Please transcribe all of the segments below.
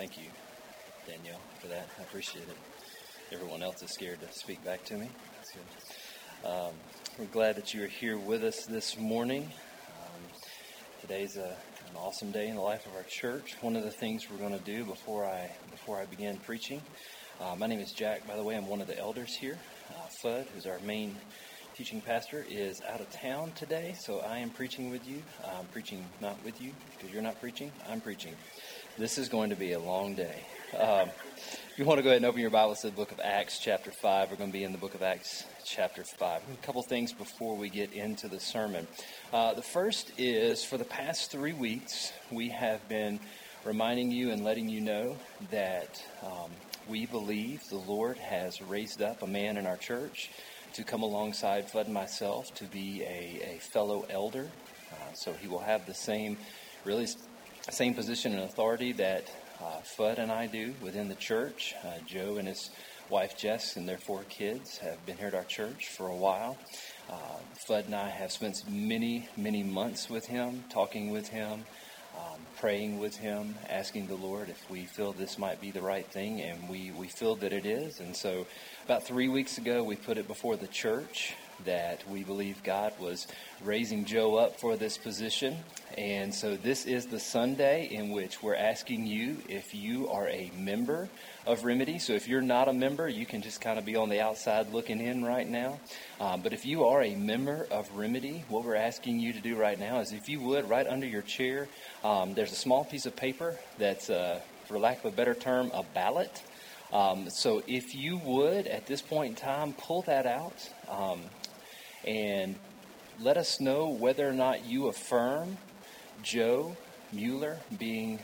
Thank you, Danielle, for that. I appreciate it. Everyone else is scared to speak back to me. That's good. We're glad that you are here with us this morning. Today's an awesome day in the life of our church. One of the things we're going to do before I begin preaching, my name is Jack, by the way. I'm one of the elders here. Fudd, who's our main teaching pastor, is out of town today, so I am preaching with you. I'm preaching not with you, because you're not preaching. I'm preaching. This is going to be a long day. If you want to go ahead and open your Bibles to the book of Acts, chapter 5. We're going to be in the book of Acts, chapter 5. A couple things before we get into the sermon. The first is, for the past 3 weeks, we have been reminding you and letting you know that we believe the Lord has raised up a man in our church to come alongside Fudd and myself to be a fellow elder. So he will have the same position and authority that Fudd and I do within the church. Joe and his wife Jess and their 4 kids have been here at our church for a while. Fudd and I have spent many, many months with him, talking with him, praying with him, asking the Lord if we feel this might be the right thing, and we feel that it is. And so about 3 weeks ago, we put it before the church that we believe God was raising Joe up for this position. And so this is the Sunday in which we're asking you if you are a member of Remedy. So if you're not a member, you can just kind of be on the outside looking in right now. But if you are a member of Remedy, what we're asking you to do right now is, if you would, right under your chair, there's a small piece of paper that's, for lack of a better term, a ballot. So if you would, at this point in time, pull that out and let us know whether or not you affirm Joe Mueller being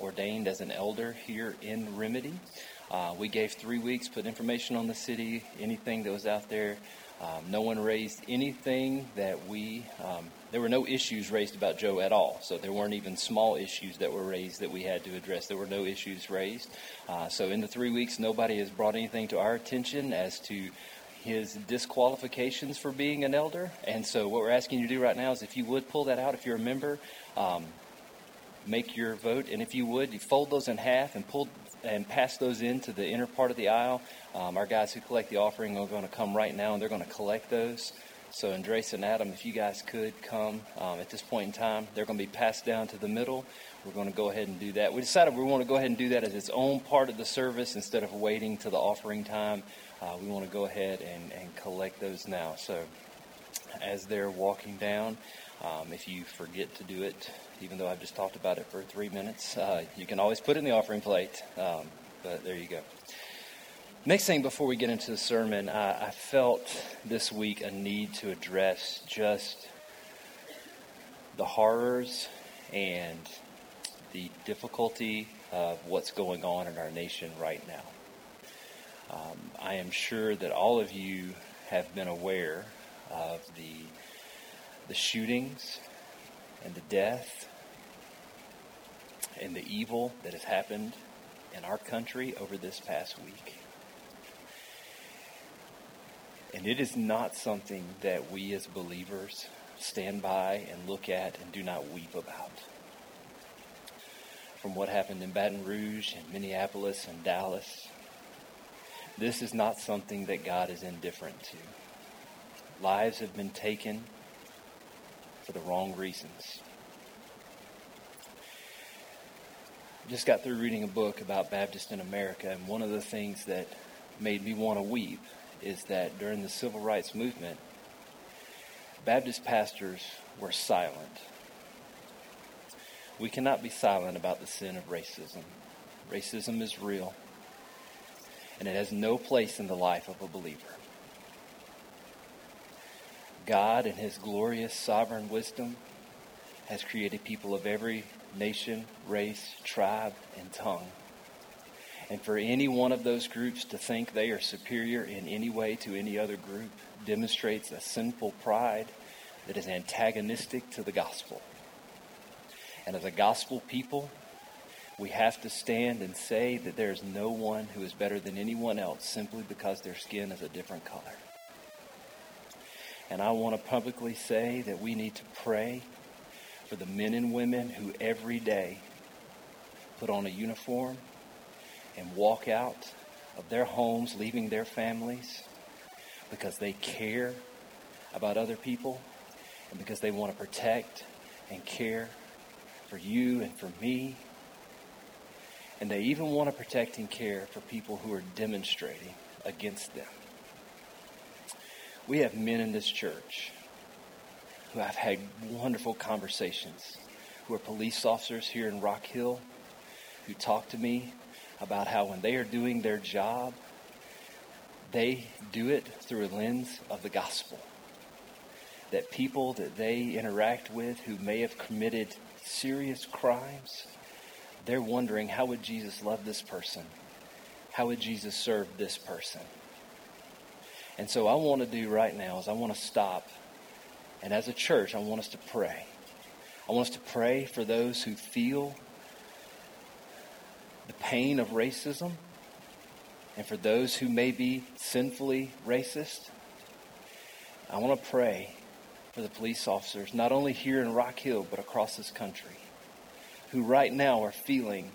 ordained as an elder here in Remedy. We gave 3 weeks, put information on the city, anything that was out there. No one raised anything that there were no issues raised about Joe at all. So there weren't even small issues that were raised that we had to address. There were no issues raised. So in the 3 weeks, nobody has brought anything to our attention as to his disqualifications for being an elder. And so what we're asking you to do right now is, if you would, pull that out. If you're a member, make your vote. And if you would, you fold those in half and pull and pass those into the inner part of the aisle. Our guys who collect the offering are going to come right now, and they're going to collect those. So Andres and Adam, if you guys could come at this point in time, they're going to be passed down to the middle. We're going to go ahead and do that. We decided we want to go ahead and do that as its own part of the service instead of waiting to the offering time. We want to go ahead and collect those now. So as they're walking down, if you forget to do it, even though I've just talked about it for 3 minutes, you can always put it in the offering plate. But there you go. Next thing, before we get into the sermon, I felt this week a need to address just the horrors and the difficulty of what's going on in our nation right now. I am sure that all of you have been aware of the shootings and the death and the evil that has happened in our country over this past week. And it is not something that we as believers stand by and look at and do not weep about. From what happened in Baton Rouge and Minneapolis and Dallas, this is not something that God is indifferent to. Lives have been taken for the wrong reasons. I just got through reading a book about Baptists in America, and one of the things that made me want to weep is that during the Civil Rights Movement, Baptist pastors were silent. We cannot be silent about the sin of racism. Racism is real, and it has no place in the life of a believer. God, in His glorious sovereign wisdom, has created people of every nation, race, tribe, and tongue. And for any one of those groups to think they are superior in any way to any other group demonstrates a sinful pride that is antagonistic to the gospel. And as a gospel people, we have to stand and say that there is no one who is better than anyone else simply because their skin is a different color. And I want to publicly say that we need to pray for the men and women who every day put on a uniform and walk out of their homes, leaving their families, because they care about other people and because they want to protect and care for you and for me. And they even want to protect and care for people who are demonstrating against them. We have men in this church who I've had wonderful conversations, who are police officers here in Rock Hill, who talk to me about how when they are doing their job, they do it through a lens of the gospel. That people that they interact with who may have committed serious crimes, they're wondering, how would Jesus love this person? How would Jesus serve this person? And so I want to do right now is I want to stop. And as a church, I want us to pray. I want us to pray for those who feel the pain of racism, and for those who may be sinfully racist. I want to pray for the police officers, not only here in Rock Hill, but across this country, who right now are feeling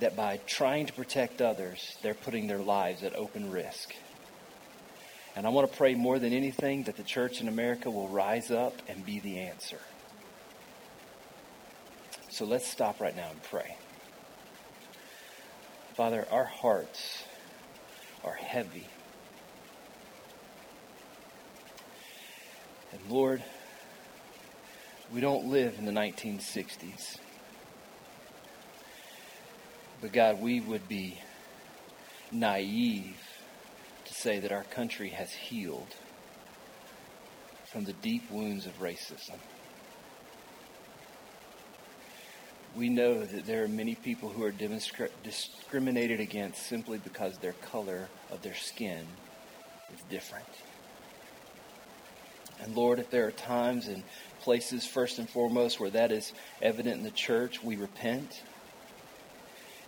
that by trying to protect others, they're putting their lives at open risk. And I want to pray more than anything that the church in America will rise up and be the answer. So let's stop right now and pray. Father, our hearts are heavy. And Lord, we don't live in the 1960s. But God, we would be naive to say that our country has healed from the deep wounds of racism. We know that there are many people who are discriminated against simply because their color of their skin is different. And Lord, if there are times and places, first and foremost, where that is evident in the church, we repent.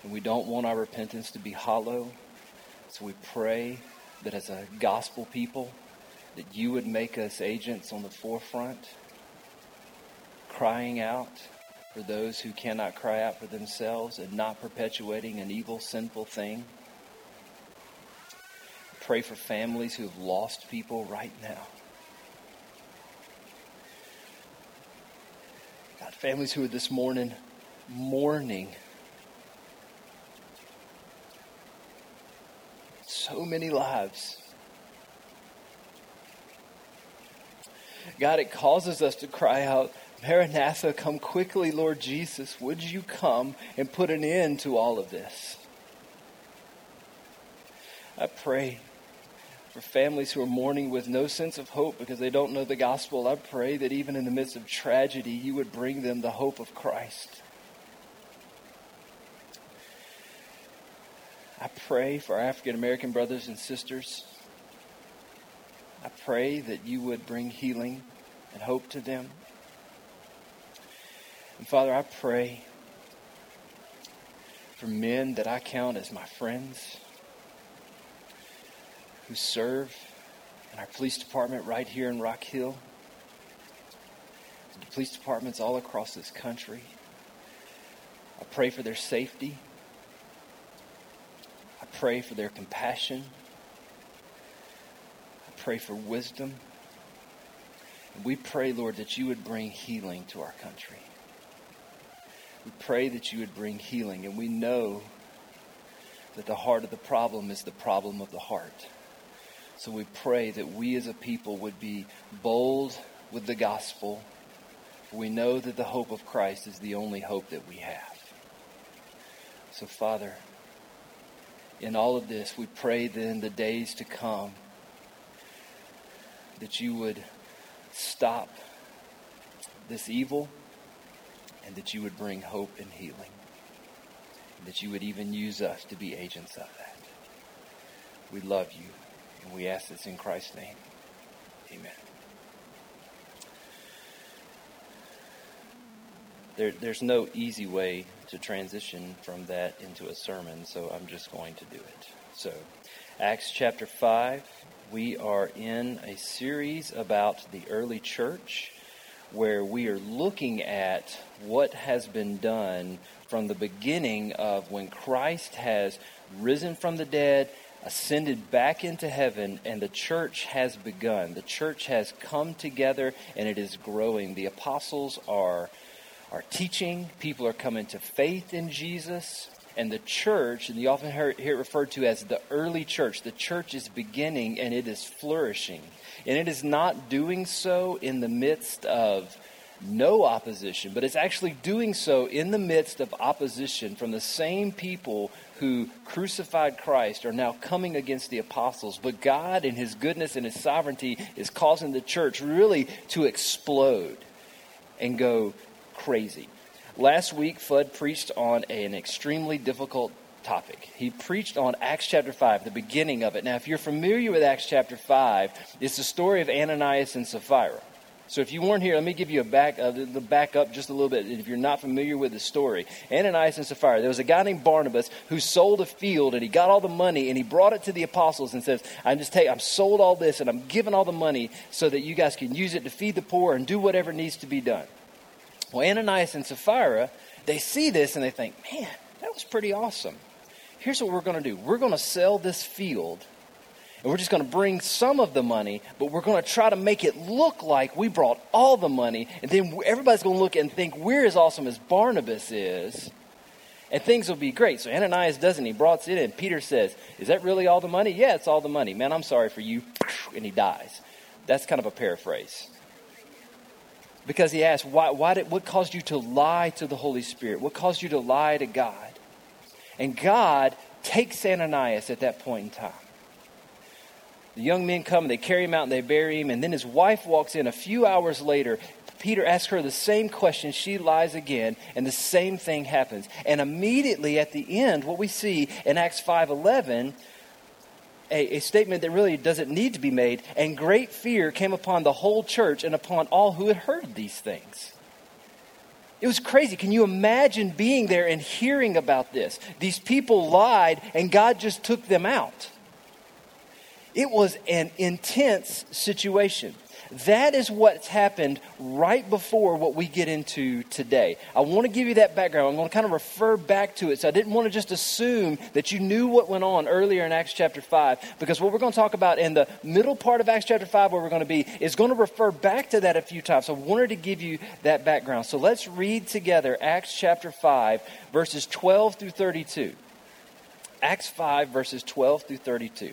And we don't want our repentance to be hollow. So we pray that as a gospel people, that you would make us agents on the forefront, crying out for those who cannot cry out for themselves and not perpetuating an evil, sinful thing. Pray for families who have lost people right now. God, families who are this morning mourning so many lives. God, it causes us to cry out, Maranatha, come quickly, Lord Jesus. Would you come and put an end to all of this? I pray for families who are mourning with no sense of hope because they don't know the gospel. I pray that even in the midst of tragedy, you would bring them the hope of Christ. I pray for our African American brothers and sisters. I pray that you would bring healing and hope to them. And Father, I pray for men that I count as my friends who serve in our police department right here in Rock Hill, the police departments all across this country. I pray for their safety. I pray for their compassion. I pray for wisdom. And we pray, Lord, that you would bring healing to our country. We pray that you would bring healing, and we know that the heart of the problem is the problem of the heart. So we pray that we as a people would be bold with the gospel. We know that the hope of Christ is the only hope that we have. So Father, in all of this, we pray that in the days to come, that you would stop this evil, and that you would bring hope and healing. And that you would even use us to be agents of that. We love you. And we ask this in Christ's name. Amen. There's no easy way to transition from that into a sermon. So I'm just going to do it. So Acts chapter 5. We are in a series about the early church. where we are looking at what has been done from the beginning of when Christ has risen from the dead, ascended back into heaven, and the church has begun. The church has come together, and it is growing. The apostles are teaching. People are coming to faith in Jesus. And the church, and you often hear it referred to as the early church, the church is beginning, and it is flourishing. And it is not doing so in the midst of no opposition, but it's actually doing so in the midst of opposition from the same people who crucified Christ are now coming against the apostles. But God in his goodness and his sovereignty is causing the church really to explode and go crazy. Last week, Fudd preached on an extremely difficult topic. He preached on Acts chapter 5, the beginning of it. Now, if you're familiar with Acts chapter 5, it's the story of Ananias and Sapphira. So if you weren't here, let me give you the back up just a little bit if you're not familiar with the story. Ananias and Sapphira, there was a guy named Barnabas who sold a field, and he got all the money, and he brought it to the apostles and says, I'm sold all this, and I'm giving all the money so that you guys can use it to feed the poor and do whatever needs to be done. Well, Ananias and Sapphira, they see this, and they think, man, that was pretty awesome. Here's what we're going to do. We're going to sell this field, and we're just going to bring some of the money, but we're going to try to make it look like we brought all the money. And then everybody's going to look and think we're as awesome as Barnabas is. And things will be great. So Ananias doesn't. He brought it in. Peter says, is that really all the money? Yeah, it's all the money. Man, I'm sorry for you. And he dies. That's kind of a paraphrase. Because he asked, what caused you to lie to the Holy Spirit? What caused you to lie to God? And God takes Ananias at that point in time. The young men come, and they carry him out, and they bury him. And then his wife walks in a few hours later. Peter asks her the same question. She lies again, and the same thing happens. And immediately at the end, what we see in Acts 5:11, a statement that really doesn't need to be made. And great fear came upon the whole church and upon all who had heard these things. It was crazy. Can you imagine being there and hearing about this? These people lied, and God just took them out. It was an intense situation. That is what's happened right before what we get into today. I want to give you that background. I'm going to kind of refer back to it. So I didn't want to just assume that you knew what went on earlier in Acts chapter 5. Because what we're going to talk about in the middle part of Acts chapter 5 where we're going to be is going to refer back to that a few times. So I wanted to give you that background. So let's read together Acts chapter 5 verses 12 through 32. Acts 5 verses 12 through 32.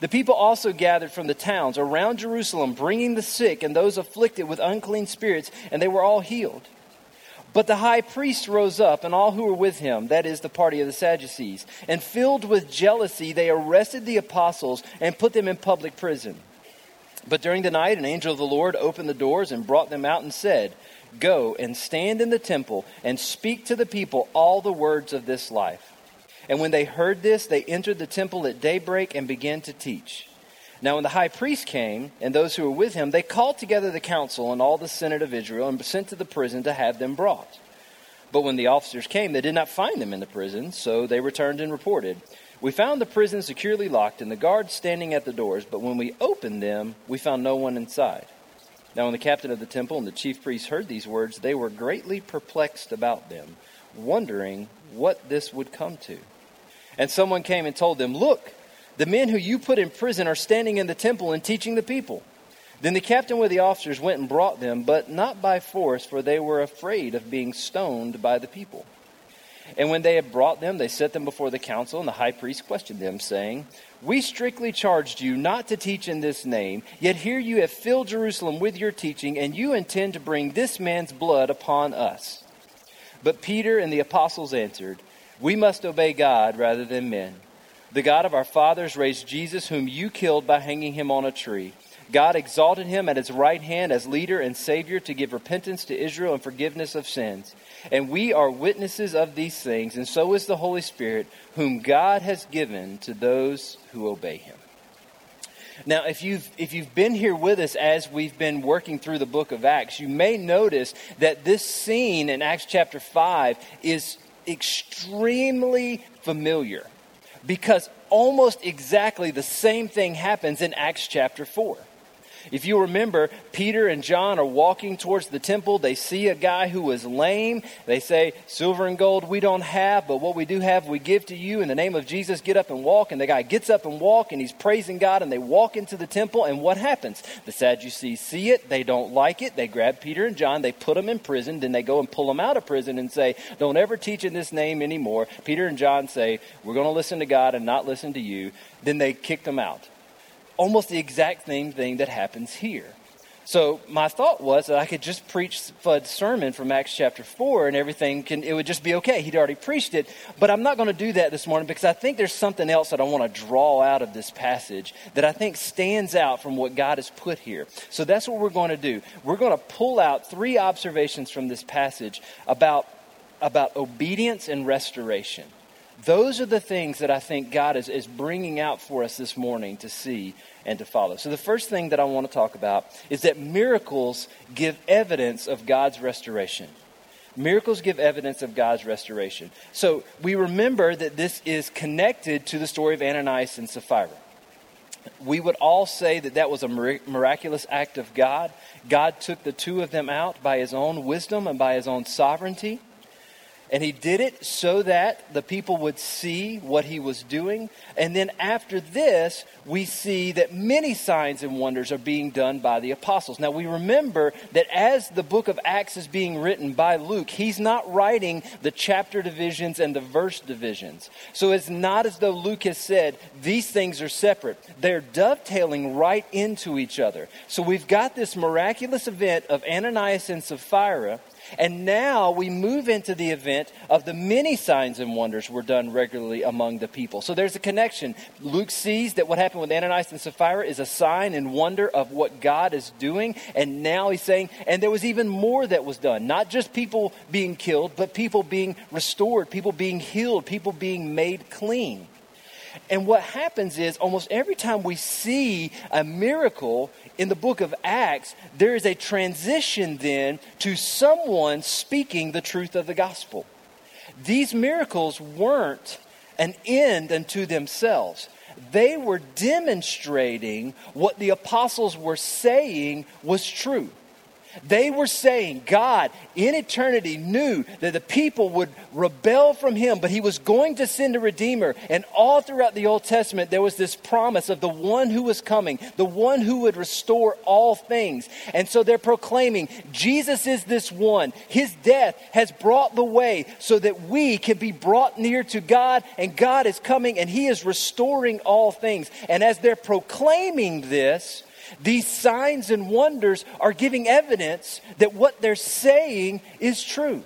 The people also gathered from the towns around Jerusalem, bringing the sick and those afflicted with unclean spirits, and they were all healed. But the high priest rose up, and all who were with him, that is the party of the Sadducees, and filled with jealousy, they arrested the apostles and put them in public prison. But during the night, an angel of the Lord opened the doors and brought them out and said, "Go and stand in the temple and speak to the people all the words of this life." And when they heard this, they entered the temple at daybreak and began to teach. Now when the high priest came, and those who were with him, they called together the council and all the senate of Israel and sent to the prison to have them brought. But when the officers came, they did not find them in the prison, so they returned and reported, "We found the prison securely locked and the guards standing at the doors, but when we opened them, we found no one inside." Now when the captain of the temple and the chief priests heard these words, they were greatly perplexed about them, wondering what this would come to. And someone came and told them, "Look, the men who you put in prison are standing in the temple and teaching the people." Then the captain with the officers went and brought them, but not by force, for they were afraid of being stoned by the people. And when they had brought them, they set them before the council, and the high priest questioned them, saying, "We strictly charged you not to teach in this name, yet here you have filled Jerusalem with your teaching, and you intend to bring this man's blood upon us." But Peter and the apostles answered, "We must obey God rather than men. The God of our fathers raised Jesus, whom you killed by hanging him on a tree. God exalted him at his right hand as leader and savior to give repentance to Israel and forgiveness of sins. And we are witnesses of these things, and so is the Holy Spirit, whom God has given to those who obey him. Now, if you've been here with us as we've been working through the book of Acts, you may notice that this scene in Acts chapter 5 is extremely familiar, because almost exactly the same thing happens in Acts chapter 4. If you remember, Peter and John are walking towards the temple. They see a guy who is lame. They say, "Silver and gold we don't have, but what we do have we give to you. In the name of Jesus, get up and walk." And the guy gets up and walk, and he's praising God, and they walk into the temple. And what happens? The Sadducees see it. They don't like it. They grab Peter and John. They put them in prison. Then they go and pull them out of prison and say, "Don't ever teach in this name anymore." Peter and John say, "We're going to listen to God and not listen to you." Then they kick them out. Almost the exact same thing that happens here. So my thought was that I could just preach Fudd's sermon from Acts chapter 4 and it would just be okay. He'd already preached it, but I'm not going to do that this morning, because I think there's something else that I want to draw out of this passage that I think stands out from what God has put here. So that's what we're going to do. We're going to pull out three observations from this passage about obedience and restoration. Those are the things that I think God is bringing out for us this morning to see and to follow. So the first thing that I want to talk about is that miracles give evidence of God's restoration. Miracles give evidence of God's restoration. So we remember that this is connected to the story of Ananias and Sapphira. We would all say that that was a miraculous act of God. God took the two of them out by his own wisdom and by his own sovereignty. And he did it so that the people would see what he was doing. And then after this, we see that many signs and wonders are being done by the apostles. Now, we remember that as the book of Acts is being written by Luke, he's not writing the chapter divisions and the verse divisions. So it's not as though Luke has said, these things are separate. They're dovetailing right into each other. So we've got this miraculous event of Ananias and Sapphira. And now we move into the event of the many signs and wonders were done regularly among the people. So there's a connection. Luke sees that what happened with Ananias and Sapphira is a sign and wonder of what God is doing. And now he's saying, and there was even more that was done. Not just people being killed, but people being restored, people being healed, people being made clean. And what happens is almost every time we see a miracle in the book of Acts, there is a transition then to someone speaking the truth of the gospel. These miracles weren't an end unto themselves. They were demonstrating what the apostles were saying was true. They were saying God in eternity knew that the people would rebel from him, but he was going to send a Redeemer. And all throughout the Old Testament, there was this promise of the one who was coming, the one who would restore all things. And so they're proclaiming, Jesus is this one. His death has brought the way so that we can be brought near to God, and God is coming and he is restoring all things. And as they're proclaiming this, these signs and wonders are giving evidence that what they're saying is true.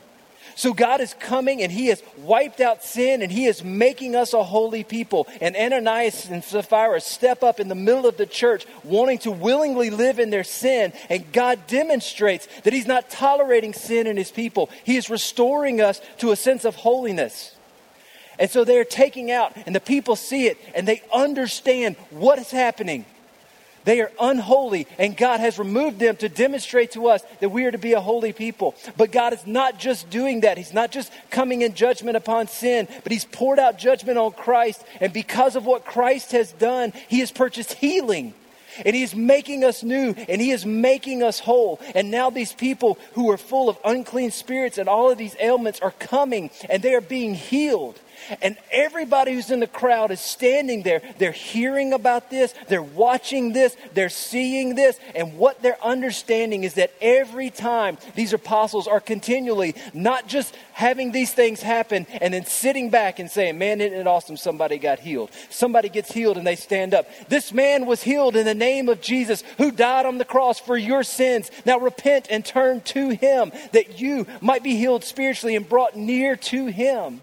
So God is coming and he has wiped out sin and he is making us a holy people. And Ananias and Sapphira step up in the middle of the church wanting to willingly live in their sin. And God demonstrates that he's not tolerating sin in his people. He is restoring us to a sense of holiness. And so they're taking out, and the people see it and they understand what is happening. They are unholy, and God has removed them to demonstrate to us that we are to be a holy people. But God is not just doing that. He's not just coming in judgment upon sin, but he's poured out judgment on Christ. And because of what Christ has done, he has purchased healing. And he is making us new, and he is making us whole. And now these people who are full of unclean spirits and all of these ailments are coming, and they are being healed. And everybody who's in the crowd is standing there. They're hearing about this. They're watching this. They're seeing this. And what they're understanding is that every time these apostles are continually not just having these things happen and then sitting back and saying, man, isn't it awesome? Somebody got healed. Somebody gets healed and they stand up. This man was healed in the name of Jesus who died on the cross for your sins. Now repent and turn to him that you might be healed spiritually and brought near to him.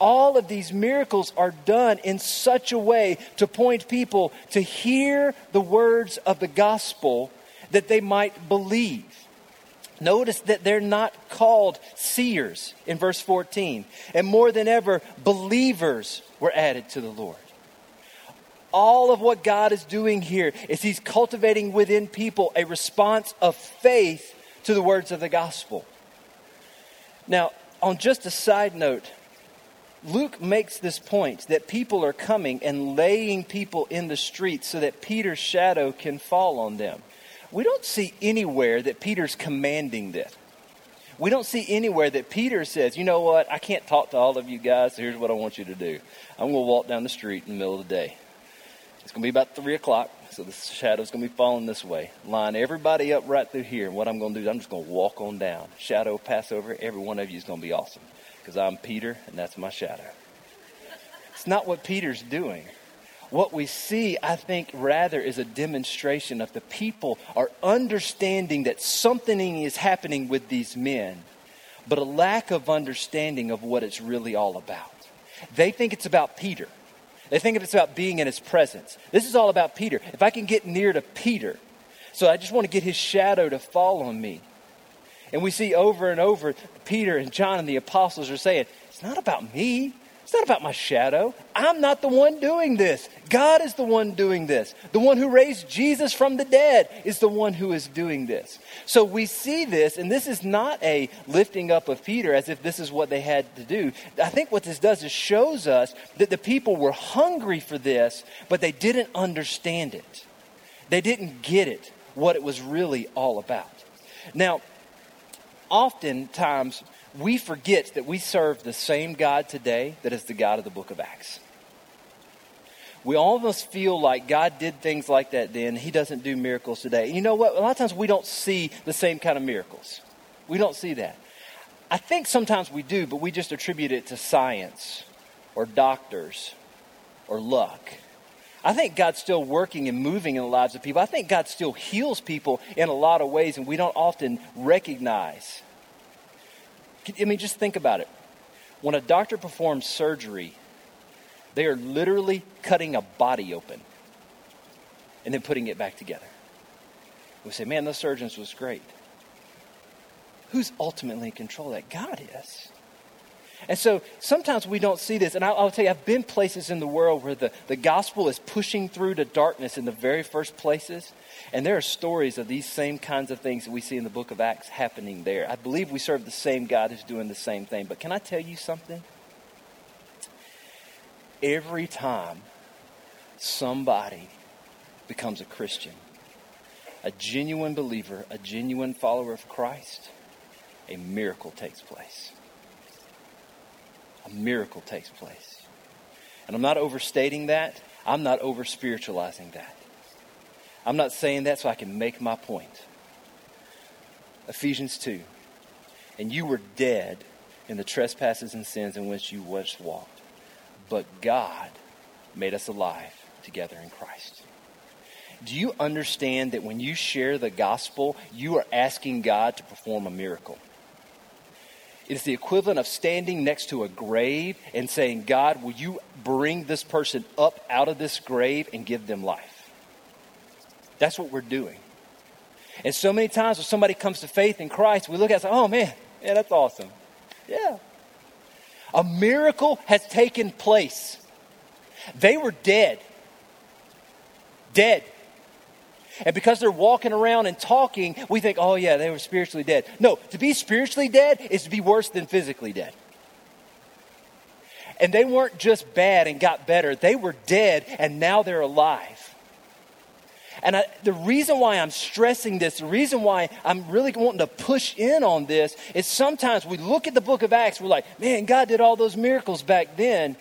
all of these miracles are done in such a way to point people to hear the words of the gospel that they might believe. Notice that they're not called seers in verse 14. And more than ever, believers were added to the Lord. All of what God is doing here is he's cultivating within people a response of faith to the words of the gospel. Now, on just a side note, Luke makes this point that people are coming and laying people in the streets so that Peter's shadow can fall on them. We don't see anywhere that Peter's commanding this. We don't see anywhere that Peter says, you know what, I can't talk to all of you guys, so here's what I want you to do. I'm going to walk down the street in the middle of the day. It's going to be about 3 o'clock, so the shadow's going to be falling this way. Line everybody up right through here, and what I'm going to do is I'm just going to walk on down. Shadow pass over, every one of you is going to be awesome, because I'm Peter, and that's my shadow. It's not what Peter's doing. What we see, I think, rather is a demonstration of the people are understanding that something is happening with these men, but a lack of understanding of what it's really all about. They think it's about Peter. They think it's about being in his presence. This is all about Peter. If I can get near to Peter, so I just want to get his shadow to fall on me. And we see over and over, Peter and John and the apostles are saying, it's not about me. It's not about my shadow. I'm not the one doing this. God is the one doing this. The one who raised Jesus from the dead is the one who is doing this. So we see this, and this is not a lifting up of Peter as if this is what they had to do. I think what this does is shows us that the people were hungry for this, but they didn't understand it. They didn't get it, what it was really all about. Now, oftentimes, we forget that we serve the same God today that is the God of the book of Acts. We almost feel like God did things like that then. He doesn't do miracles today. And you know what? A lot of times we don't see the same kind of miracles. We don't see that. I think sometimes we do, but we just attribute it to science or doctors or luck. I think God's still working and moving in the lives of people. I think God still heals people in a lot of ways, and we don't often recognize. I mean, just think about it. When a doctor performs surgery, they are literally cutting a body open and then putting it back together. We say, man, those surgeons was great. Who's ultimately in control of that? God is. And so sometimes we don't see this. And I'll tell you, I've been places in the world where the gospel is pushing through to darkness in the very first places. And there are stories of these same kinds of things that we see in the book of Acts happening there. I believe we serve the same God who's doing the same thing. But can I tell you something? Every time somebody becomes a Christian, a genuine believer, a genuine follower of Christ, a miracle takes place. A miracle takes place. And I'm not overstating that. I'm not over-spiritualizing that. I'm not saying that so I can make my point. Ephesians 2. And you were dead in the trespasses and sins in which you once walked. But God made us alive together in Christ. Do you understand that when you share the gospel, you are asking God to perform a miracle? It is the equivalent of standing next to a grave and saying, God, will you bring this person up out of this grave and give them life? That's what we're doing. And so many times when somebody comes to faith in Christ, we look at it and say, oh man, yeah, that's awesome. Yeah. A miracle has taken place. They were dead. Dead. And because they're walking around and talking, we think, oh yeah, they were spiritually dead. No, to be spiritually dead is to be worse than physically dead. And they weren't just bad and got better. They were dead and now they're alive. And the reason why I'm stressing this, the reason why I'm really wanting to push in on this is sometimes we look at the book of Acts, we're like, man, God did all those miracles back then.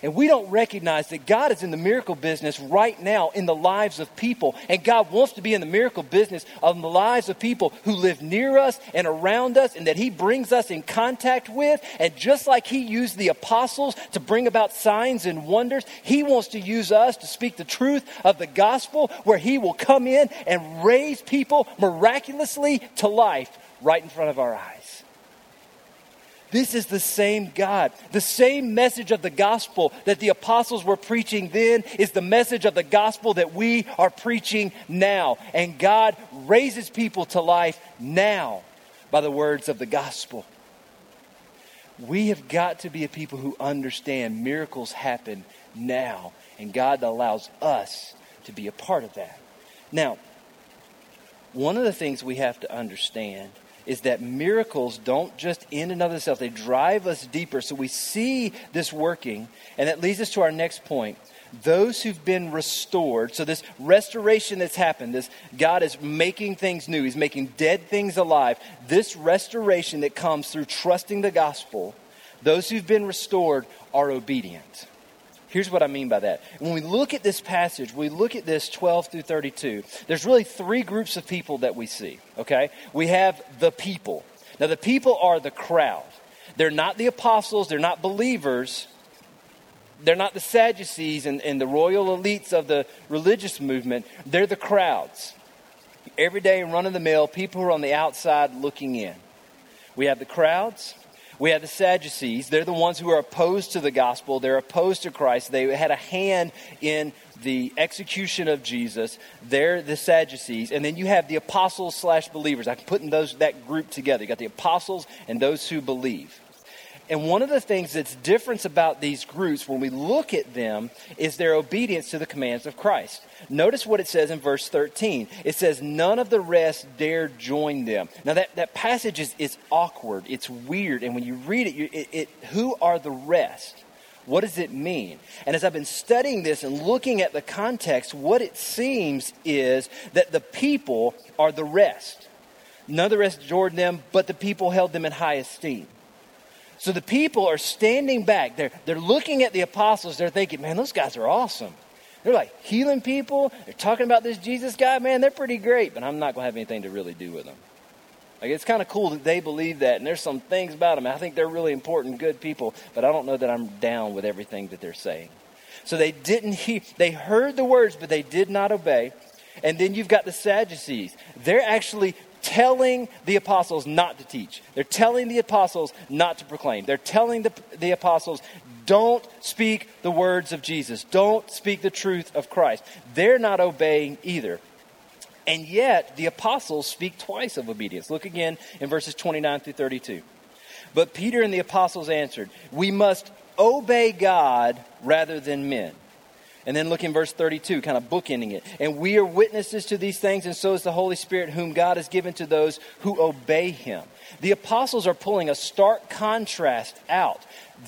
And we don't recognize that God is in the miracle business right now in the lives of people. And God wants to be in the miracle business of the lives of people who live near us and around us and that he brings us in contact with. And just like he used the apostles to bring about signs and wonders, he wants to use us to speak the truth of the gospel where he will come in and raise people miraculously to life right in front of our eyes. This is the same God. The same message of the gospel that the apostles were preaching then is the message of the gospel that we are preaching now. And God raises people to life now by the words of the gospel. We have got to be a people who understand miracles happen now. And God allows us to be a part of that. Now, one of the things we have to understand is that miracles don't just end in and of themselves. They drive us deeper. So we see this working. And that leads us to our next point. Those who've been restored. So this restoration that's happened, this God is making things new. He's making dead things alive. This restoration that comes through trusting the gospel, those who've been restored are obedient. Here's what I mean by that. When we look at this passage, we look at this 12 through 32, there's really three groups of people that we see, okay? We have the people. Now, the people are the crowd. They're not the apostles. They're not believers. They're not the Sadducees and the royal elites of the religious movement. They're the crowds. Everyday run-of-the-mill, people who are on the outside looking in. We have the crowds. We have the Sadducees. They're the ones who are opposed to the gospel. They're opposed to Christ. They had a hand in the execution of Jesus. They're the Sadducees. And then you have the apostles / believers. I'm putting that group together. You got the apostles and those who believe. And one of the things that's different about these groups when we look at them is their obedience to the commands of Christ. Notice what it says in verse 13. It says, none of the rest dared join them. Now that passage is awkward. It's weird. And when you read it, who are the rest? What does it mean? And as I've been studying this and looking at the context, what it seems is that the people are the rest. None of the rest joined them, but the people held them in high esteem. So the people are standing back. They're looking at the apostles. They're thinking, man, those guys are awesome. They're like healing people. They're talking about this Jesus guy. Man, they're pretty great, but I'm not going to have anything to really do with them. Like, it's kind of cool that they believe that, and there's some things about them. I think they're really important, good people, but I don't know that I'm down with everything that they're saying. So they heard the words, but they did not obey. And then you've got the Sadducees. They're actually telling the apostles not to teach. They're telling the apostles not to proclaim. They're telling the apostles, don't speak the words of Jesus. Don't speak the truth of Christ. They're not obeying either. And yet, the apostles speak twice of obedience. Look again in verses 29 through 32. But Peter and the apostles answered, we must obey God rather than men. And then look in verse 32, kind of bookending it. And we are witnesses to these things, and so is the Holy Spirit, whom God has given to those who obey him. The apostles are pulling a stark contrast out.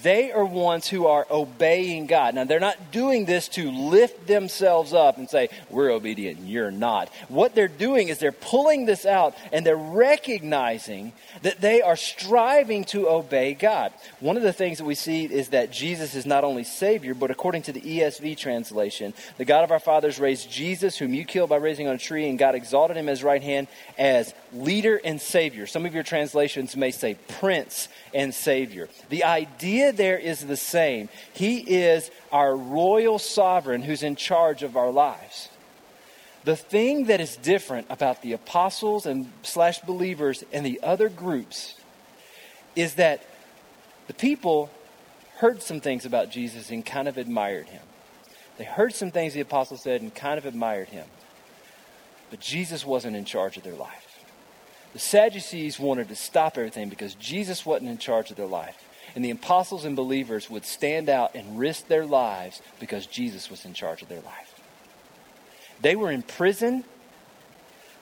They are ones who are obeying God. Now, they're not doing this to lift themselves up and say, we're obedient and you're not. What they're doing is they're pulling this out, and they're recognizing that they are striving to obey God. One of the things that we see is that Jesus is not only Savior, but according to the ESV translation, the God of our fathers raised Jesus, whom you killed by raising on a tree, and God exalted him at his right hand as leader and Savior. Some of your translations may say Prince and Savior. The idea there is the same. He is our royal sovereign who's in charge of our lives. The thing that is different about the apostles and / believers and the other groups is that the people heard some things about Jesus and kind of admired him. They heard some things the apostles said and kind of admired him. But Jesus wasn't in charge of their life. The Sadducees wanted to stop everything because Jesus wasn't in charge of their life. And the apostles and believers would stand out and risk their lives because Jesus was in charge of their life. They were in prison.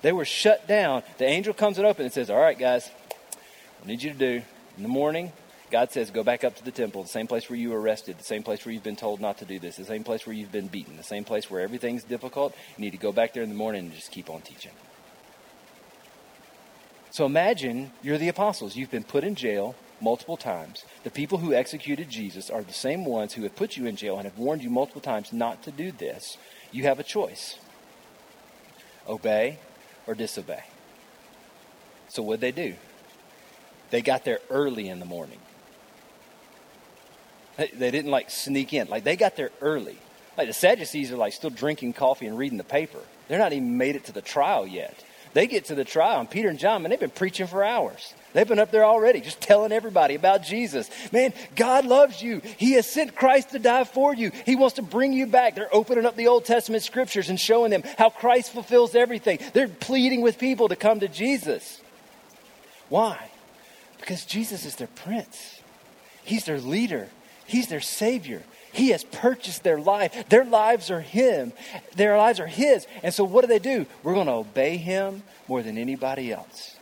They were shut down. The angel comes and opens and says, all right, guys, I need you to do in the morning. God says, go back up to the temple, the same place where you were arrested, the same place where you've been told not to do this, the same place where you've been beaten, the same place where everything's difficult. You need to go back there in the morning and just keep on teaching. So imagine you're the apostles. You've been put in jail multiple times. The people who executed Jesus are the same ones who have put you in jail and have warned you multiple times not to do this. You have a choice. Obey or disobey. So what'd they do? They got there early in the morning. They didn't sneak in. They got there early. The Sadducees are still drinking coffee and reading the paper. They're not even made it to the trial yet. They get to the trial, and Peter and John, they've been preaching for hours. They've been up there already, just telling everybody about Jesus. Man, God loves you. He has sent Christ to die for you. He wants to bring you back. They're opening up the Old Testament scriptures and showing them how Christ fulfills everything. They're pleading with people to come to Jesus. Why? Because Jesus is their prince. He's their leader. He's their savior. He has purchased their life. Their lives are him. Their lives are his. And so what do? We're going to obey him more than anybody else.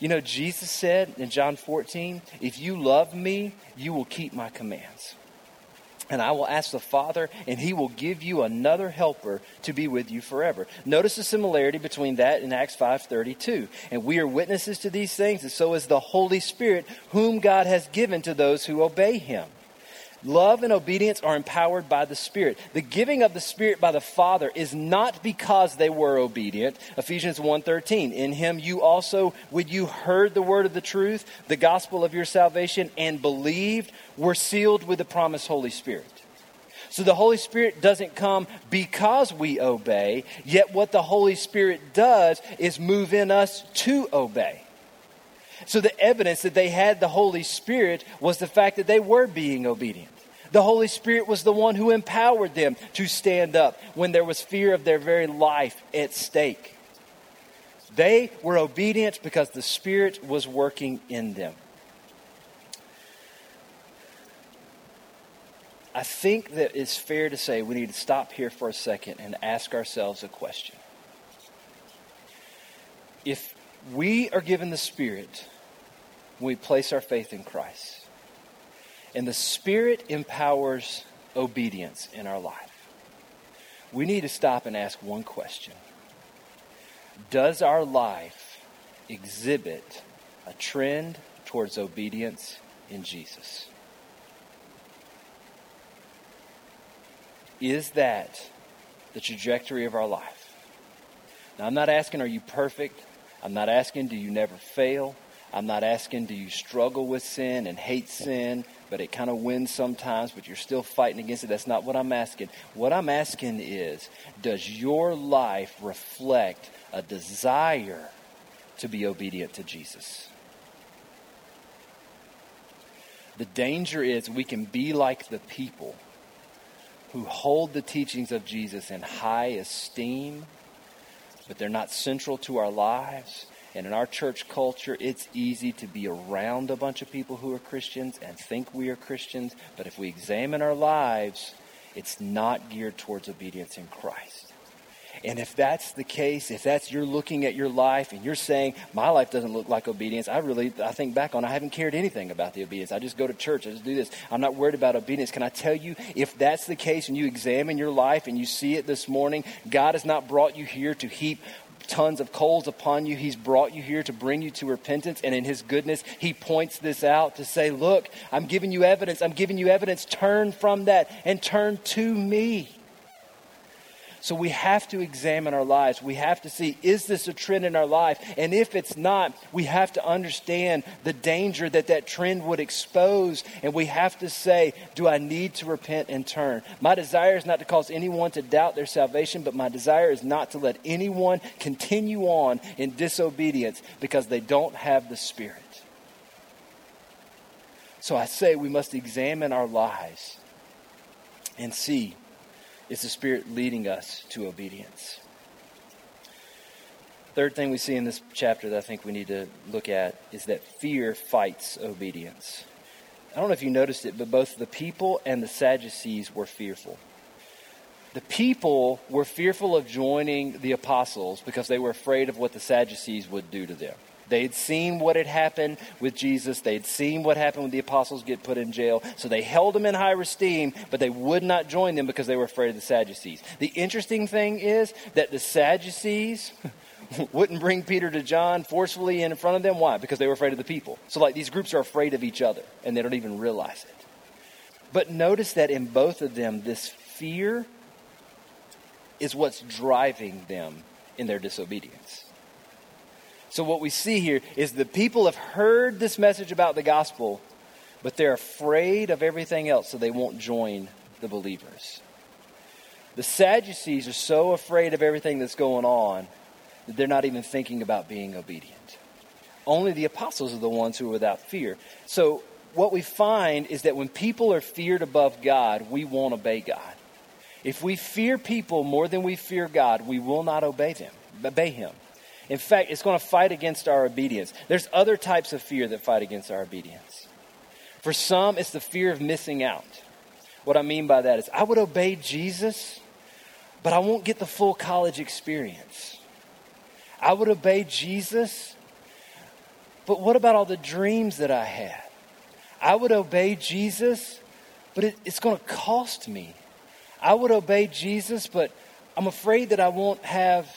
You know, Jesus said in John 14, if you love me, you will keep my commands. And I will ask the Father, and he will give you another helper to be with you forever. Notice the similarity between that and Acts 5:32. And we are witnesses to these things, and so is the Holy Spirit, whom God has given to those who obey him. Love and obedience are empowered by the Spirit. The giving of the Spirit by the Father is not because they were obedient. Ephesians 1:13, in him you also, when you heard the word of the truth, the gospel of your salvation, and believed, were sealed with the promised Holy Spirit. So the Holy Spirit doesn't come because we obey, yet what the Holy Spirit does is move in us to obey. So the evidence that they had the Holy Spirit was the fact that they were being obedient. The Holy Spirit was the one who empowered them to stand up when there was fear of their very life at stake. They were obedient because the Spirit was working in them. I think that it's fair to say we need to stop here for a second and ask ourselves a question. If we are given the Spirit when we place our faith in Christ, and the Spirit empowers obedience in our life, we need to stop and ask one question. Does our life exhibit a trend towards obedience in Jesus? Is that the trajectory of our life? Now, I'm not asking, are you perfect? I'm not asking, do you never fail? I'm not asking, do you struggle with sin and hate sin, but it kind of wins sometimes, but you're still fighting against it? That's not what I'm asking. What I'm asking is, does your life reflect a desire to be obedient to Jesus? The danger is we can be like the people who hold the teachings of Jesus in high esteem, but they're not central to our lives. And in our church culture, it's easy to be around a bunch of people who are Christians and think we are Christians. But if we examine our lives, it's not geared towards obedience in Christ. And if that's the case, if that's you're looking at your life and you're saying, my life doesn't look like obedience. I think back on, I haven't cared anything about the obedience. I just go to church. I just do this. I'm not worried about obedience. Can I tell you, if that's the case and you examine your life and you see it this morning, God has not brought you here to heap tons of coals upon you. He's brought you here to bring you to repentance. And in his goodness, he points this out to say, look, I'm giving you evidence. I'm giving you evidence. Turn from that and turn to me. So we have to examine our lives. We have to see, is this a trend in our life? And if it's not, we have to understand the danger that that trend would expose. And we have to say, do I need to repent and turn? My desire is not to cause anyone to doubt their salvation, but my desire is not to let anyone continue on in disobedience because they don't have the Spirit. So I say we must examine our lives and see, it's the Spirit leading us to obedience. Third thing we see in this chapter that I think we need to look at is that fear fights obedience. I don't know if you noticed it, but both the people and the Sadducees were fearful. The people were fearful of joining the apostles because they were afraid of what the Sadducees would do to them. They had seen what had happened with Jesus. They had seen what happened when the apostles get put in jail. So they held them in high esteem, but they would not join them because they were afraid of the Sadducees. The interesting thing is that the Sadducees wouldn't bring Peter to John forcefully in front of them. Why? Because they were afraid of the people. So like these groups are afraid of each other and they don't even realize it. But notice that in both of them, this fear is what's driving them in their disobedience. So what we see here is the people have heard this message about the gospel, but they're afraid of everything else, so they won't join the believers. The Sadducees are so afraid of everything that's going on that they're not even thinking about being obedient. Only the apostles are the ones who are without fear. So what we find is that when people are feared above God, we won't obey God. If we fear people more than we fear God, we will not obey him. In fact, it's going to fight against our obedience. There's other types of fear that fight against our obedience. For some, it's the fear of missing out. What I mean by that is I would obey Jesus, but I won't get the full college experience. I would obey Jesus, but what about all the dreams that I had? I would obey Jesus, but it's going to cost me. I would obey Jesus, but I'm afraid that I won't have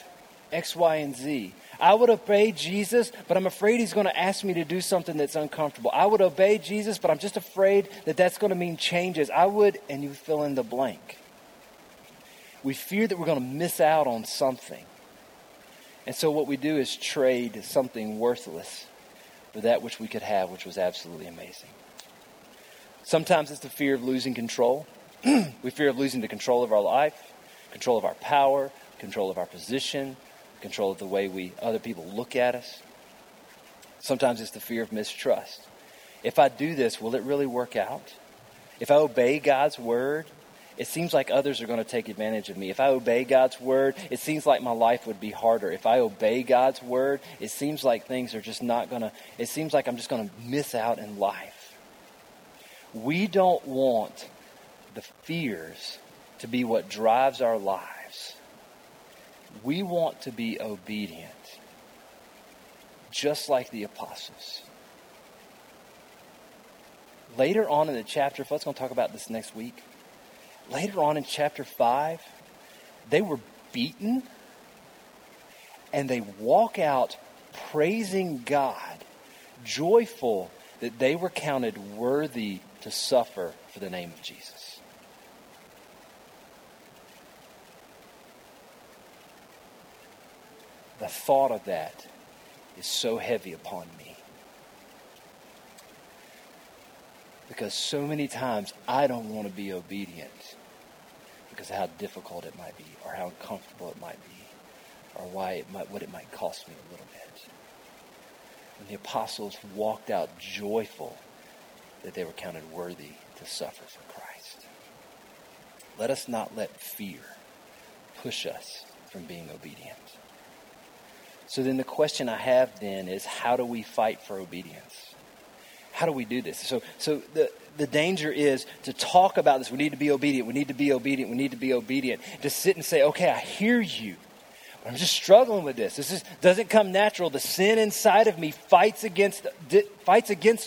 X, Y, and Z. I would obey Jesus, but I'm afraid he's going to ask me to do something that's uncomfortable. I would obey Jesus, but I'm just afraid that that's going to mean changes. I would, and you fill in the blank. We fear that we're going to miss out on something. And so what we do is trade something worthless for that which we could have, which was absolutely amazing. Sometimes it's the fear of losing control. We fear of losing the control of our life, control of our power, control of our position, control of the way other people look at us. Sometimes it's the fear of mistrust. If I do this, will it really work out? If I obey God's word, it seems like others are going to take advantage of me. If I obey God's word, it seems like my life would be harder. If I obey God's word, it seems like things are just not going to, it seems like I'm just going to miss out in life. We don't want the fears to be what drives our lives. We want to be obedient, just like the apostles. Later on in the chapter, Fudd's going to talk about this next week. Later on in chapter 5, they were beaten and they walk out praising God, joyful that they were counted worthy to suffer for the name of Jesus. The thought of that is so heavy upon me. Because so many times I don't want to be obedient because of how difficult it might be or how uncomfortable it might be or what it might cost me a little bit. When the apostles walked out joyful that they were counted worthy to suffer for Christ. Let us not let fear push us from being obedient. So then the question I have then is, how do we fight for obedience? How do we do this? So the danger is to talk about this. We need to be obedient. We need to be obedient. We need to be obedient. To sit and say, okay, I hear you, but I'm just struggling with this. This doesn't come natural. The sin inside of me fights against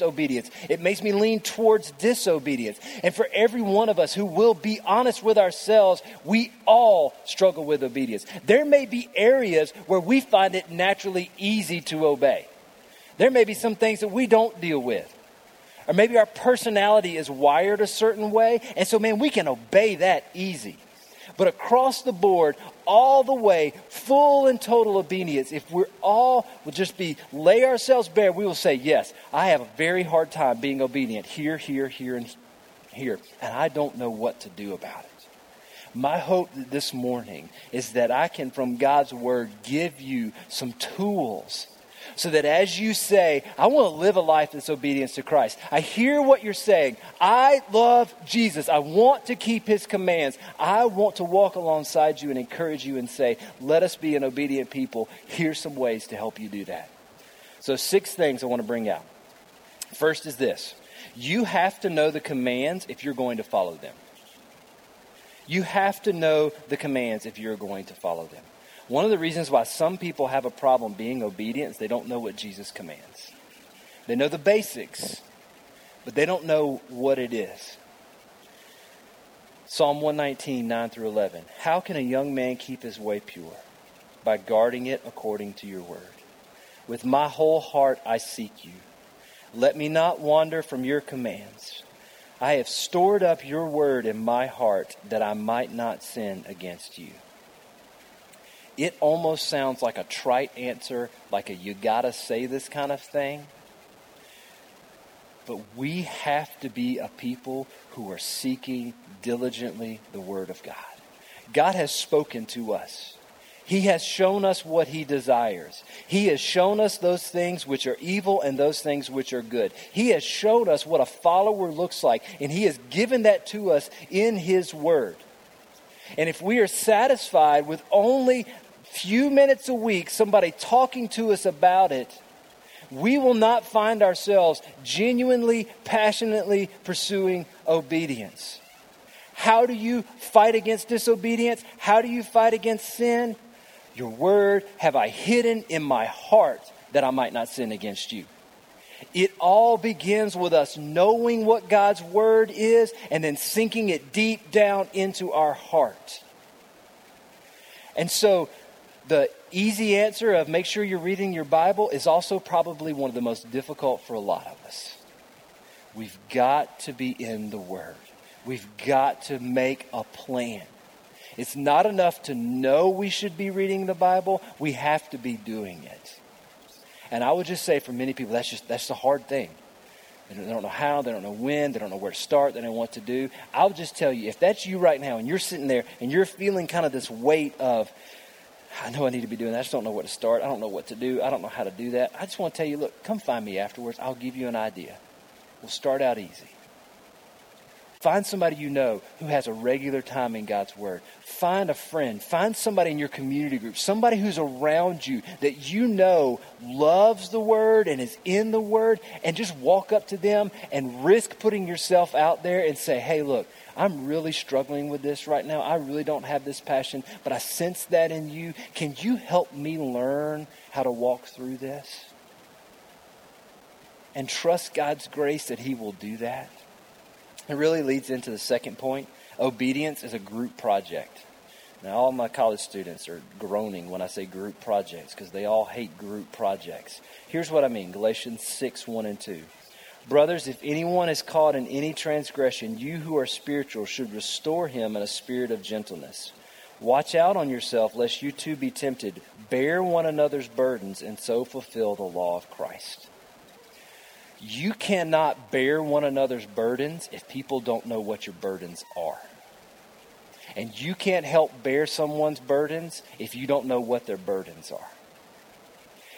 obedience. It makes me lean towards disobedience. And for every one of us who will be honest with ourselves, we all struggle with obedience. There may be areas where we find it naturally easy to obey. There may be some things that we don't deal with. Or maybe our personality is wired a certain way, and so, man, we can obey that easy. But across the board, all the way, full and total obedience, if we're all will just be, lay ourselves bare, we will say, yes, I have a very hard time being obedient here, and here. And I don't know what to do about it. My hope this morning is that I can, from God's word, give you some tools so that as you say, I want to live a life that's obedience to Christ. I hear what you're saying. I love Jesus. I want to keep his commands. I want to walk alongside you and encourage you and say, let us be an obedient people. Here's some ways to help you do that. So 6 things I want to bring out. First is this. You have to know the commands if you're going to follow them. You have to know the commands if you're going to follow them. One of the reasons why some people have a problem being obedient is they don't know what Jesus commands. They know the basics, but they don't know what it is. Psalm 119, 9 through 11. How can a young man keep his way pure? By guarding it according to your word. With my whole heart I seek you. Let me not wander from your commands. I have stored up your word in my heart that I might not sin against you. It almost sounds like a trite answer, like a you gotta say this kind of thing. But we have to be a people who are seeking diligently the word of God. God has spoken to us. He has shown us what he desires. He has shown us those things which are evil and those things which are good. He has showed us what a follower looks like, and he has given that to us in his word. And if we are satisfied with only a few minutes a week, somebody talking to us about it, we will not find ourselves genuinely, passionately pursuing obedience. How do you fight against disobedience? How do you fight against sin? Your word have I hidden in my heart that I might not sin against you. It all begins with us knowing what God's word is and then sinking it deep down into our heart. And so the easy answer of make sure you're reading your Bible is also probably one of the most difficult for a lot of us. We've got to be in the word. We've got to make a plan. It's not enough to know we should be reading the Bible. We have to be doing it. And I would just say for many people, that's the hard thing. They don't know how, they don't know when, they don't know where to start, they don't know what to do. I'll just tell you, if that's you right now and you're sitting there and you're feeling kind of this weight of, I know I need to be doing that, I just don't know where to start, I don't know what to do, I don't know how to do that. I just want to tell you, look, come find me afterwards. I'll give you an idea. We'll start out easy. Find somebody you know who has a regular time in God's word. Find a friend. Find somebody in your community group. Somebody who's around you that you know loves the word and is in the word. And just walk up to them and risk putting yourself out there and say, hey, look, I'm really struggling with this right now. I really don't have this passion, but I sense that in you. Can you help me learn how to walk through this? And trust God's grace that he will do that. It really leads into the second point. Obedience is a group project. Now, all my college students are groaning when I say group projects because they all hate group projects. Here's what I mean. Galatians 6:1-2. Brothers, if anyone is caught in any transgression, you who are spiritual should restore him in a spirit of gentleness. Watch out on yourself, lest you too be tempted. Bear one another's burdens and so fulfill the law of Christ. You cannot bear one another's burdens if people don't know what your burdens are. And you can't help bear someone's burdens if you don't know what their burdens are.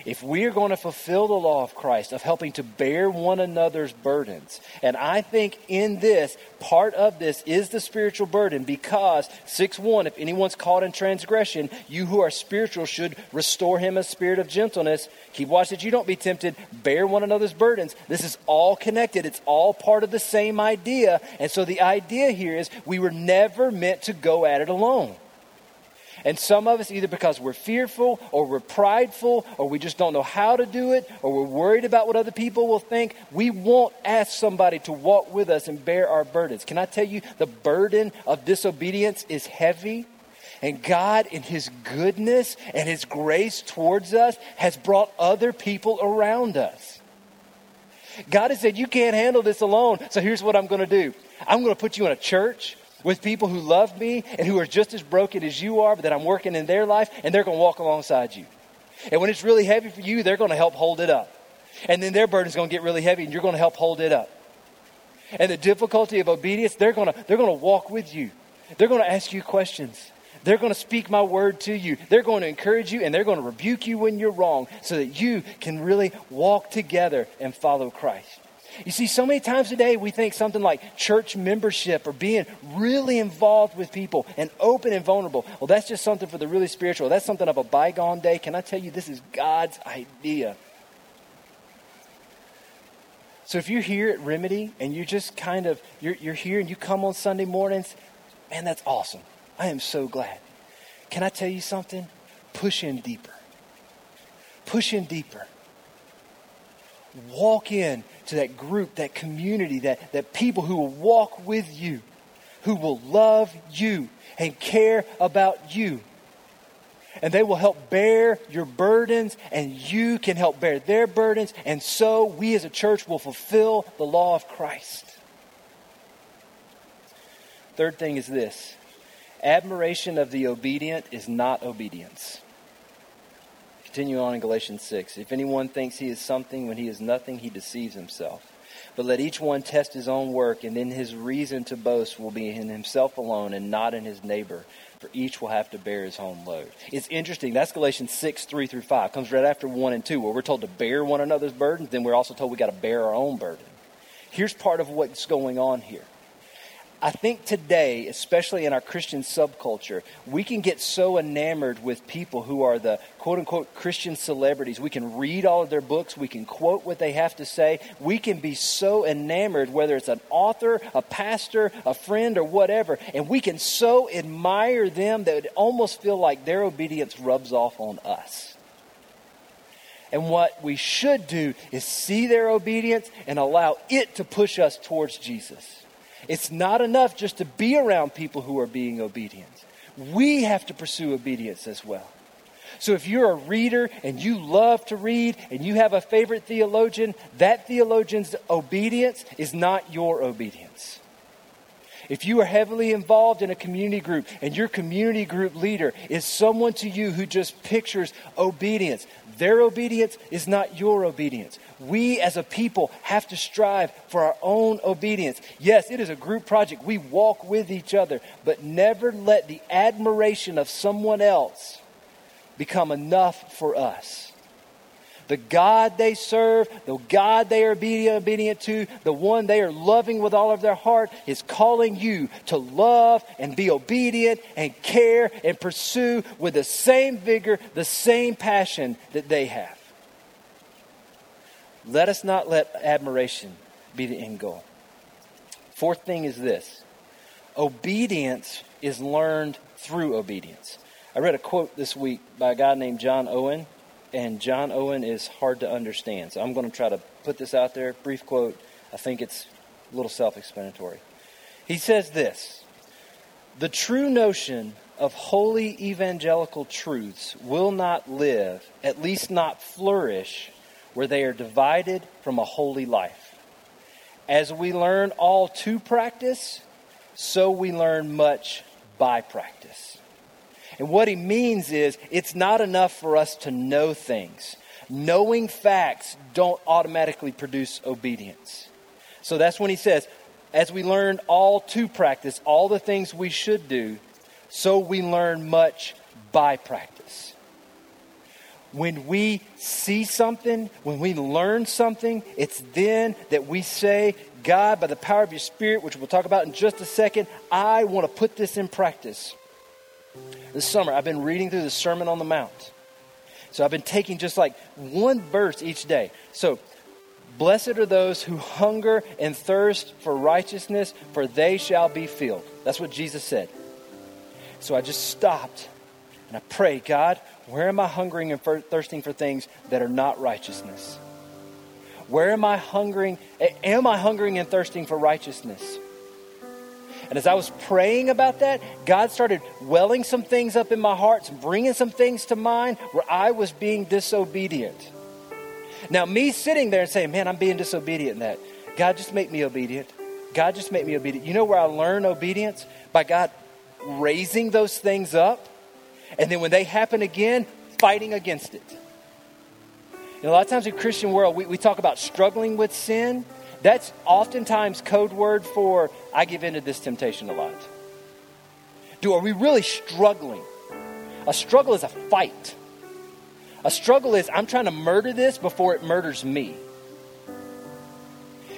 If we are going to fulfill the law of Christ of helping to bear one another's burdens, and I think in this, part of this is the spiritual burden because 6:1, if anyone's caught in transgression, you who are spiritual should restore him a spirit of gentleness. Keep watch that you don't be tempted. Bear one another's burdens. This is all connected. It's all part of the same idea. And so the idea here is we were never meant to go at it alone. And some of us, either because we're fearful or we're prideful or we just don't know how to do it or we're worried about what other people will think, we won't ask somebody to walk with us and bear our burdens. Can I tell you, the burden of disobedience is heavy, and God in his goodness and his grace towards us has brought other people around us. God has said, you can't handle this alone, so here's what I'm going to do. I'm going to put you in a church with people who love me and who are just as broken as you are, but that I'm working in their life, and they're going to walk alongside you. And when it's really heavy for you, they're going to help hold it up. And then their burden's going to get really heavy, and you're going to help hold it up. And the difficulty of obedience, they're going to walk with you. They're going to ask you questions. They're going to speak my word to you. They're going to encourage you, and they're going to rebuke you when you're wrong so that you can really walk together and follow Christ. You see, so many times today we think something like church membership or being really involved with people and open and vulnerable. Well, that's just something for the really spiritual. That's something of a bygone day. Can I tell you, this is God's idea. So if you're here at Remedy and you just kind of, you're here and you come on Sunday mornings, man, that's awesome. I am so glad. Can I tell you something? Push in deeper. Push in deeper. Walk in to that group, that community, that people who will walk with you, who will love you and care about you. And they will help bear your burdens, and you can help bear their burdens. And so we as a church will fulfill the law of Christ. Third thing is this. Admiration of the obedient is not obedience. Continue on in Galatians 6. If anyone thinks he is something when he is nothing, he deceives himself. But let each one test his own work, and then his reason to boast will be in himself alone and not in his neighbor. For each will have to bear his own load. It's interesting. That's Galatians 6:3-5. It comes right after 1 and 2, where we're told to bear one another's burdens. Then we're also told we got to bear our own burden. Here's part of what's going on here. I think today, especially in our Christian subculture, we can get so enamored with people who are the quote-unquote Christian celebrities. We can read all of their books. We can quote what they have to say. We can be so enamored, whether it's an author, a pastor, a friend, or whatever, and we can so admire them that it almost feel like their obedience rubs off on us. And what we should do is see their obedience and allow it to push us towards Jesus. It's not enough just to be around people who are being obedient. We have to pursue obedience as well. So if you're a reader and you love to read and you have a favorite theologian, that theologian's obedience is not your obedience. If you are heavily involved in a community group and your community group leader is someone to you who just pictures obedience, their obedience is not your obedience. We as a people have to strive for our own obedience. Yes, it is a group project. We walk with each other, but never let the admiration of someone else become enough for us. The God they serve, the God they are being obedient to, the one they are loving with all of their heart is calling you to love and be obedient and care and pursue with the same vigor, the same passion that they have. Let us not let admiration be the end goal. Fourth thing is this. Obedience is learned through obedience. I read a quote this week by a guy named John Owen. And John Owen is hard to understand. So I'm going to try to put this out there. Brief quote. I think it's a little self-explanatory. He says this. The true notion of holy evangelical truths will not live, at least not flourish, where they are divided from a holy life. As we learn all to practice, so we learn much by practice. And what he means is it's not enough for us to know things. Knowing facts don't automatically produce obedience. So that's when he says, as we learn all to practice, all the things we should do, so we learn much by practice. When we see something, when we learn something, it's then that we say, God, by the power of your Spirit, which we'll talk about in just a second, I want to put this in practice. This summer, I've been reading through the Sermon on the Mount. So I've been taking just like one verse each day. So, blessed are those who hunger and thirst for righteousness, for they shall be filled. That's what Jesus said. So I just stopped and I prayed, God, where am I hungering and thirsting for things that are not righteousness? Where am I hungering? Am I hungering and thirsting for righteousness? And as I was praying about that, God started welling some things up in my heart, bringing some things to mind where I was being disobedient. Now, me sitting there and saying, man, I'm being disobedient in that. God, just make me obedient. God, just make me obedient. You know where I learn obedience? By God raising those things up. And then when they happen again, fighting against it. You know, a lot of times in the Christian world, we talk about struggling with sin. That's oftentimes code word for, I give in to this temptation a lot. Are we really struggling? A struggle is a fight. A struggle is, I'm trying to murder this before it murders me.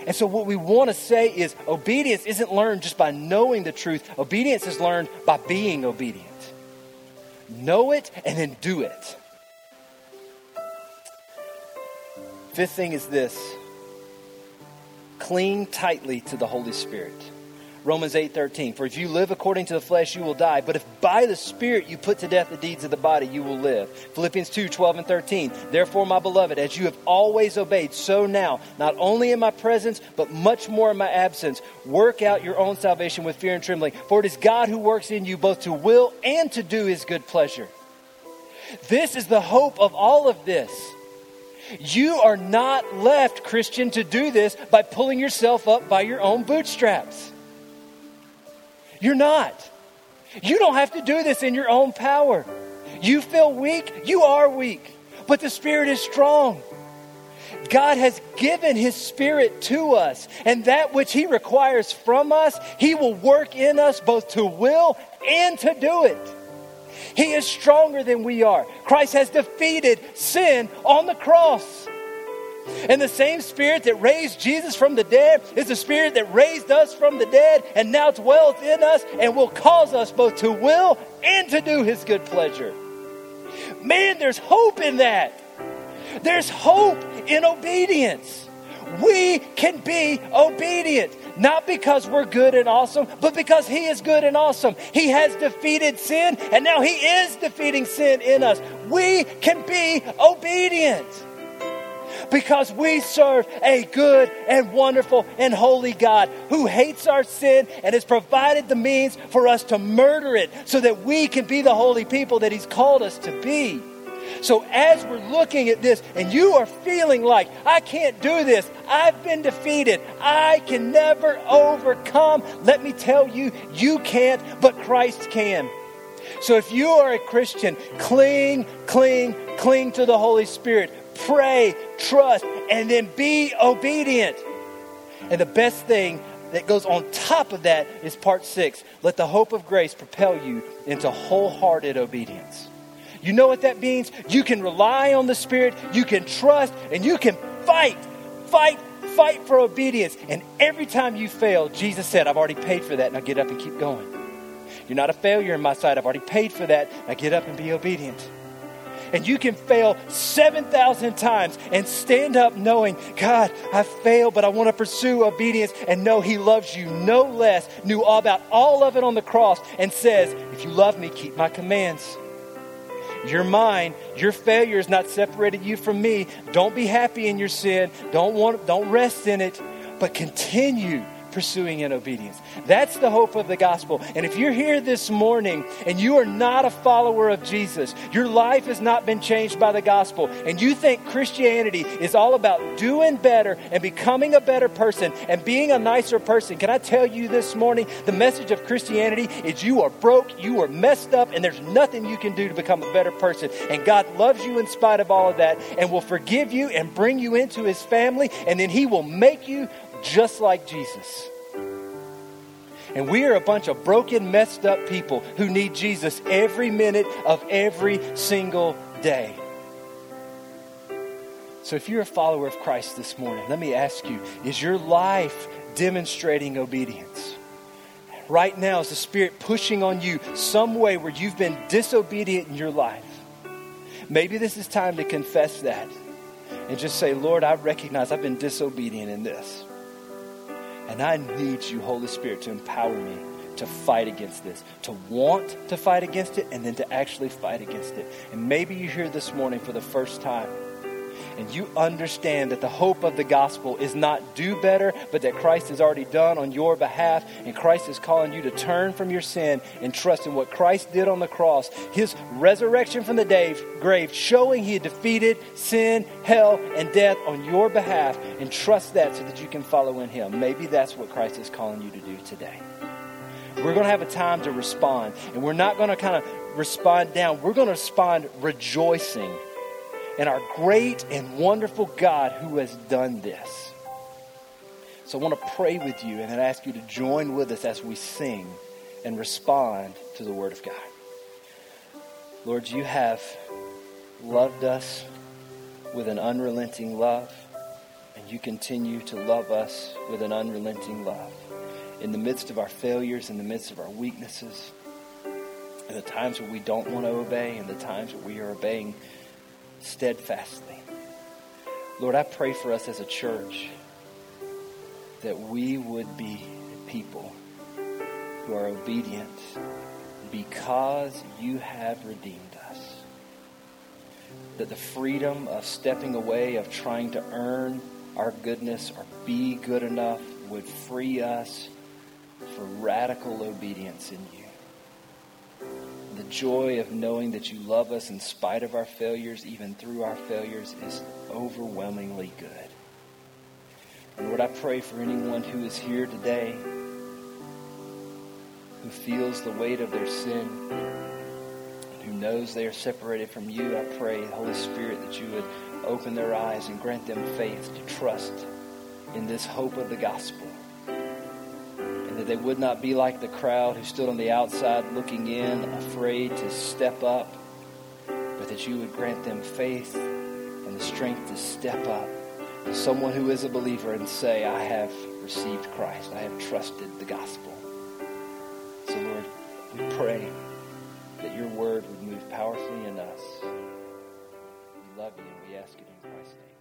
And so what we want to say is, obedience isn't learned just by knowing the truth. Obedience is learned by being obedient. Know it and then do it. Fifth thing is this. Cling tightly to the Holy Spirit. Romans 8:13, for if you live according to the flesh, you will die. But if by the Spirit you put to death the deeds of the body, you will live. Philippians 2:12-13, therefore, my beloved, as you have always obeyed, so now, not only in my presence, but much more in my absence, work out your own salvation with fear and trembling. For it is God who works in you both to will and to do his good pleasure. This is the hope of all of this. You are not left, Christian, to do this by pulling yourself up by your own bootstraps. You're not. You don't have to do this in your own power. You feel weak, you are weak, but the Spirit is strong. God has given his Spirit to us, and that which he requires from us, he will work in us both to will and to do it. He is stronger than we are. Christ has defeated sin on the cross. And the same Spirit that raised Jesus from the dead is the Spirit that raised us from the dead and now dwells in us and will cause us both to will and to do his good pleasure. Man, there's hope in that. There's hope in obedience. We can be obedient, not because we're good and awesome, but because he is good and awesome. He has defeated sin, and now he is defeating sin in us. We can be obedient because we serve a good and wonderful and holy God who hates our sin and has provided the means for us to murder it so that we can be the holy people that he's called us to be. So as we're looking at this and you are feeling like, I can't do this, I've been defeated, I can never overcome, let me tell you, you can't, but Christ can. So if you are a Christian, cling to the Holy Spirit. Pray, trust, and then be obedient. And the best thing that goes on top of that is part 6. Let the hope of grace propel you into wholehearted obedience. You know what that means? You can rely on the Spirit, you can trust, and you can fight for obedience. And every time you fail, Jesus said, I've already paid for that. Now get up and keep going. You're not a failure in my sight. I've already paid for that. Now get up and be obedient. And you can fail 7,000 times and stand up knowing, God, I failed, but I want to pursue obedience and know he loves you no less, knew all about all of it on the cross and says, if you love me, keep my commands. You're mine. Your failure has not separated you from me. Don't be happy in your sin. Don't rest in it, but continue pursuing in obedience. That's the hope of the gospel. And if you're here this morning and you are not a follower of Jesus, your life has not been changed by the gospel, and you think Christianity is all about doing better and becoming a better person and being a nicer person, can I tell you this morning, the message of Christianity is you are broke, you are messed up, and there's nothing you can do to become a better person. And God loves you in spite of all of that and will forgive you and bring you into his family, and then he will make you just like Jesus. And we are a bunch of broken, messed up people who need Jesus every minute of every single day. So if you're a follower of Christ this morning, let me ask you, is your life demonstrating obedience? Right now, is the Spirit pushing on you some way where you've been disobedient in your life? Maybe this is time to confess that and just say, Lord, I recognize I've been disobedient in this. And I need you, Holy Spirit, to empower me to fight against this, to want to fight against it, and then to actually fight against it. And maybe you're here this morning for the first time, and you understand that the hope of the gospel is not do better, but that Christ has already done on your behalf, and Christ is calling you to turn from your sin and trust in what Christ did on the cross, his resurrection from the grave, showing he had defeated sin, hell, and death on your behalf, and trust that so that you can follow in him. Maybe that's what Christ is calling you to do today. We're going to have a time to respond, and we're not going to kind of respond down. We're going to respond rejoicing and our great and wonderful God who has done this. So I want to pray with you and then ask you to join with us as we sing and respond to the Word of God. Lord, you have loved us with an unrelenting love, and you continue to love us with an unrelenting love. In the midst of our failures, in the midst of our weaknesses, in the times where we don't want to obey, in the times where we are obeying steadfastly. Lord, I pray for us as a church that we would be people who are obedient because you have redeemed us. That the freedom of stepping away, of trying to earn our goodness or be good enough, would free us for radical obedience in you. The joy of knowing that you love us in spite of our failures, even through our failures, is overwhelmingly good. And Lord, I pray for anyone who is here today who feels the weight of their sin and who knows they are separated from you. I pray, Holy Spirit, that you would open their eyes and grant them faith to trust in this hope of the gospel. And that they would not be like the crowd who stood on the outside looking in, afraid to step up, but that you would grant them faith and the strength to step up to someone who is a believer and say, I have received Christ. I have trusted the gospel. So, Lord, we pray that your word would move powerfully in us. We love you and we ask it in Christ's name.